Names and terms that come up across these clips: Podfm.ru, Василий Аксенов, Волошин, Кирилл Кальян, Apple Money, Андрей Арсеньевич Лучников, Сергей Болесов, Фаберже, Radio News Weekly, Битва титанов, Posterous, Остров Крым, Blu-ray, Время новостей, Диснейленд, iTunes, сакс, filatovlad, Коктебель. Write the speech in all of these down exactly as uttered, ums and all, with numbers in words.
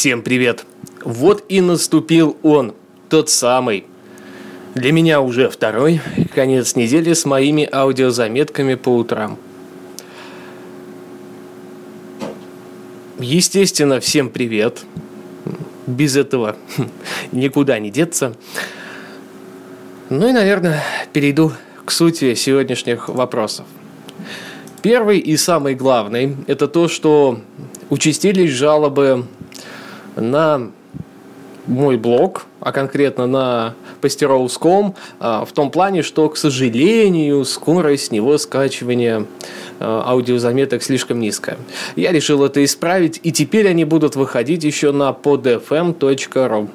Всем привет! Вот и наступил он, тот самый. Для меня уже второй конец недели с моими аудиозаметками по утрам. Естественно, всем привет. Без этого никуда не деться. Ну и, наверное, перейду к сути сегодняшних вопросов. Первый и самый главный – это то, что участились жалобы на мой блог, а конкретно на Posterous точка ком, в том плане, что, к сожалению, скорость его скачивания аудиозаметок слишком низкая. Я решил это исправить, и теперь они будут выходить еще на под эф эм точка ру.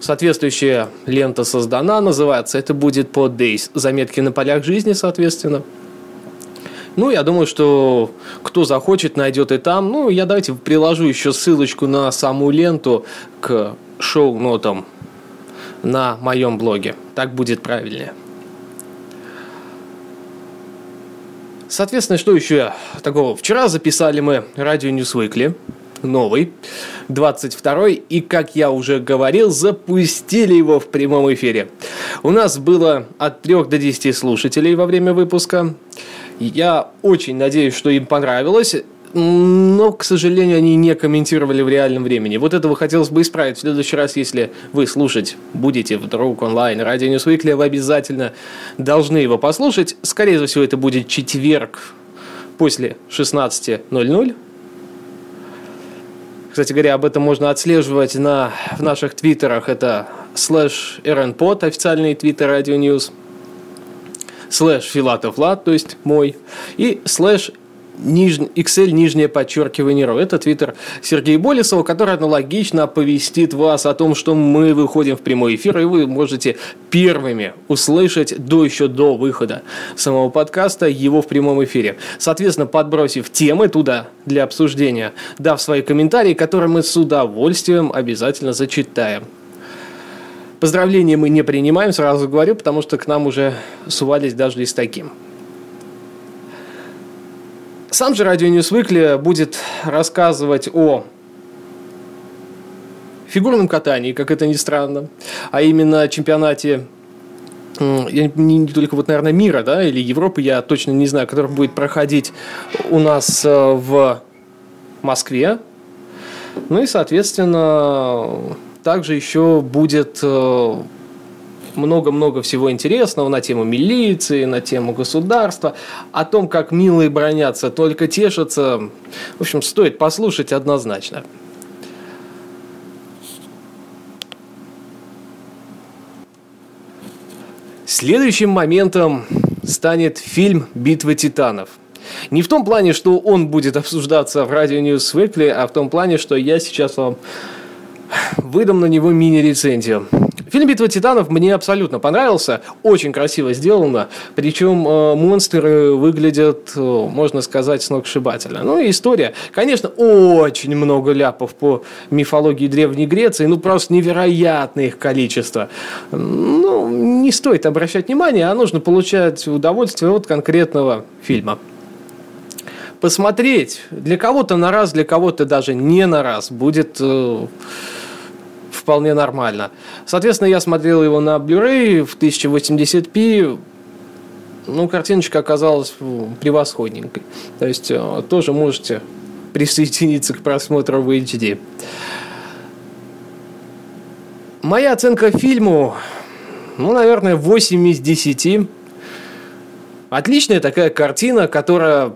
Соответствующая лента создана, называется, это будет под дейс, заметки на полях жизни, соответственно. Ну, я думаю, что кто захочет, найдет и там. Ну, я давайте приложу еще ссылочку на саму ленту к шоу-нотам на моем блоге. Так будет правильнее. Соответственно, что еще такого? Вчера записали мы Radio News Weekly, новый, двадцать второй, и, как я уже говорил, запустили его в прямом эфире. У нас было от трёх до десяти слушателей во время выпуска. Я очень надеюсь, что им понравилось, но, к сожалению, они не комментировали в реальном времени. Вот этого хотелось бы исправить. В следующий раз, если вы слушать будете вдруг онлайн Radio News Weekly, вы обязательно должны его послушать. Скорее всего, это будет четверг после шестнадцати ноль-ноль. Кстати говоря, об этом можно отслеживать на, в наших твиттерах. Это слэш rnpod, официальный твиттер Radio News, слэш filatovlad, то есть мой, и слэш икс эл, нижнее подчеркивание ру. Это твиттер Сергея Болесова, который аналогично оповестит вас о том, что мы выходим в прямой эфир, и вы можете первыми услышать до еще до выхода самого подкаста его в прямом эфире. Соответственно, подбросив темы туда для обсуждения, дав свои комментарии, которые мы с удовольствием обязательно зачитаем. Поздравления мы не принимаем, сразу говорю, потому что к нам уже сувались даже и с таким. Сам же Radio News Weekly будет рассказывать о фигурном катании, как это ни странно, а именно чемпионате, я не только вот, наверное, мира, да, или Европы, я точно не знаю, который будет проходить у нас в Москве. Ну и, соответственно, также еще будет много-много всего интересного на тему милиции, на тему государства, о том, как милые бронятся, только тешатся. В общем, стоит послушать однозначно. Следующим моментом станет фильм «Битва титанов». Не в том плане, что он будет обсуждаться в Radio News Weekly, а в том плане, что я сейчас вам выдам на него мини-рецензию. Фильм «Битва титанов» мне абсолютно понравился. Очень красиво сделано. Причем э, монстры выглядят, э, можно сказать, сногсшибательно. Ну и история. Конечно, очень много ляпов по мифологии Древней Греции. Ну, просто невероятное их количество. Ну, не стоит обращать внимание, а нужно получать удовольствие от конкретного фильма. Посмотреть для кого-то на раз, для кого-то даже не на раз будет... Э, вполне нормально. Соответственно, я смотрел его на Blu-ray в тысяча восемьдесят пи. Ну, картиночка оказалась превосходненькой. То есть, тоже можете присоединиться к просмотру в эйч ди. Моя оценка фильму, ну, наверное, восемь из десяти. Отличная такая картина, которая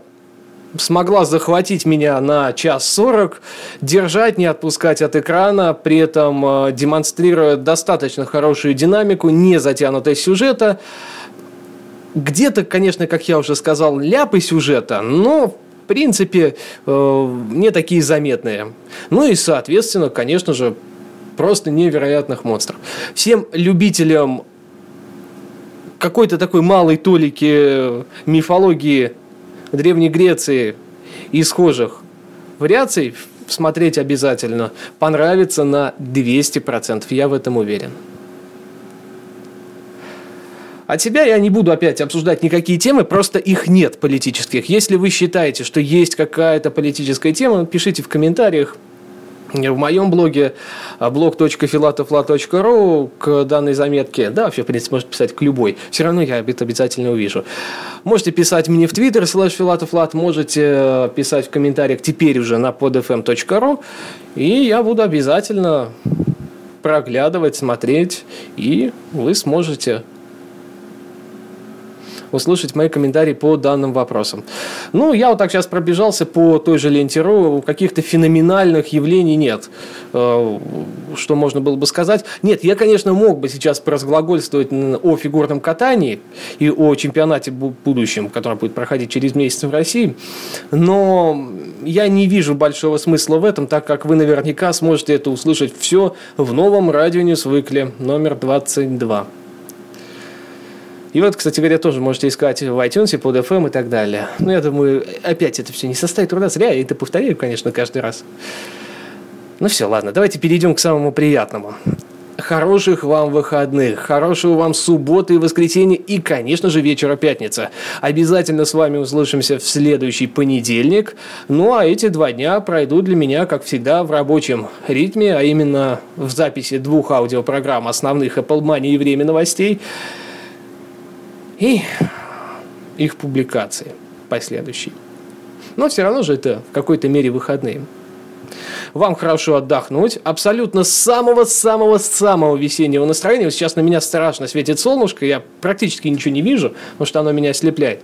смогла захватить меня на час сорок, держать, не отпускать от экрана, при этом демонстрируя достаточно хорошую динамику, не затянутость сюжета. Где-то, конечно, как я уже сказал, ляпы сюжета, но, в принципе, не такие заметные. Ну и, соответственно, конечно же, просто невероятных монстров. Всем любителям какой-то такой малой толики мифологии Древней Греции и схожих вариаций смотреть обязательно. Понравится на двести процентов, я в этом уверен. От себя я не буду опять обсуждать никакие темы, просто их нет политических. Если вы считаете, что есть какая-то политическая тема, пишите в комментариях. в моем блоге блог точка филатофлат точка ру к данной заметке, да, вообще, в принципе, можете писать к любой, все равно я это обязательно увижу. Можете писать мне в Twitter слэш филатофлат, можете писать в комментариях теперь уже на под эф эм точка ру, и я буду обязательно проглядывать, смотреть, и вы сможете услышать мои комментарии по данным вопросам. Ну, я вот так сейчас пробежался по той же ленте точка ру. Каких-то феноменальных явлений нет, что можно было бы сказать. Нет, я, конечно, мог бы сейчас разглагольствовать о фигурном катании и о чемпионате будущем, который будет проходить через месяц в России, но я не вижу большого смысла в этом, так как вы наверняка сможете это услышать все в новом Radio News Weekly номер двадцать два. И вот, кстати говоря, тоже можете искать в iTunes, под эф эм и так далее. Ну, я думаю, опять это все не составит труда. Зря я это повторяю, конечно, каждый раз. Ну, все, ладно, давайте перейдем к самому приятному. Хороших вам выходных, хорошего вам субботы и воскресенья и, конечно же, вечера пятницы. Обязательно с вами услышимся в следующий понедельник. Ну, а эти два дня пройдут для меня, как всегда, в рабочем ритме, а именно в записи двух аудиопрограмм основных Apple Money и «Время новостей», и их публикации последующей. Но все равно же это в какой-то мере выходные. Вам хорошо отдохнуть, абсолютно самого-самого-самого весеннего настроения. Вот сейчас на меня страшно светит солнышко, я практически ничего не вижу, потому что оно меня ослепляет.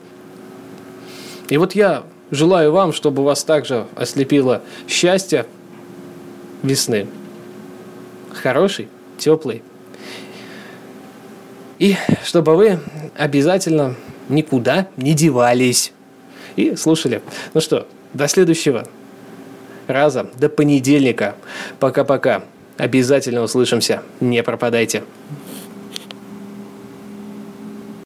И вот я желаю вам, чтобы вас также ослепило счастье весны. Хороший, теплый. И чтобы вы обязательно никуда не девались и слушали. Ну что, до следующего раза, до понедельника. Пока-пока. Обязательно услышимся. Не пропадайте.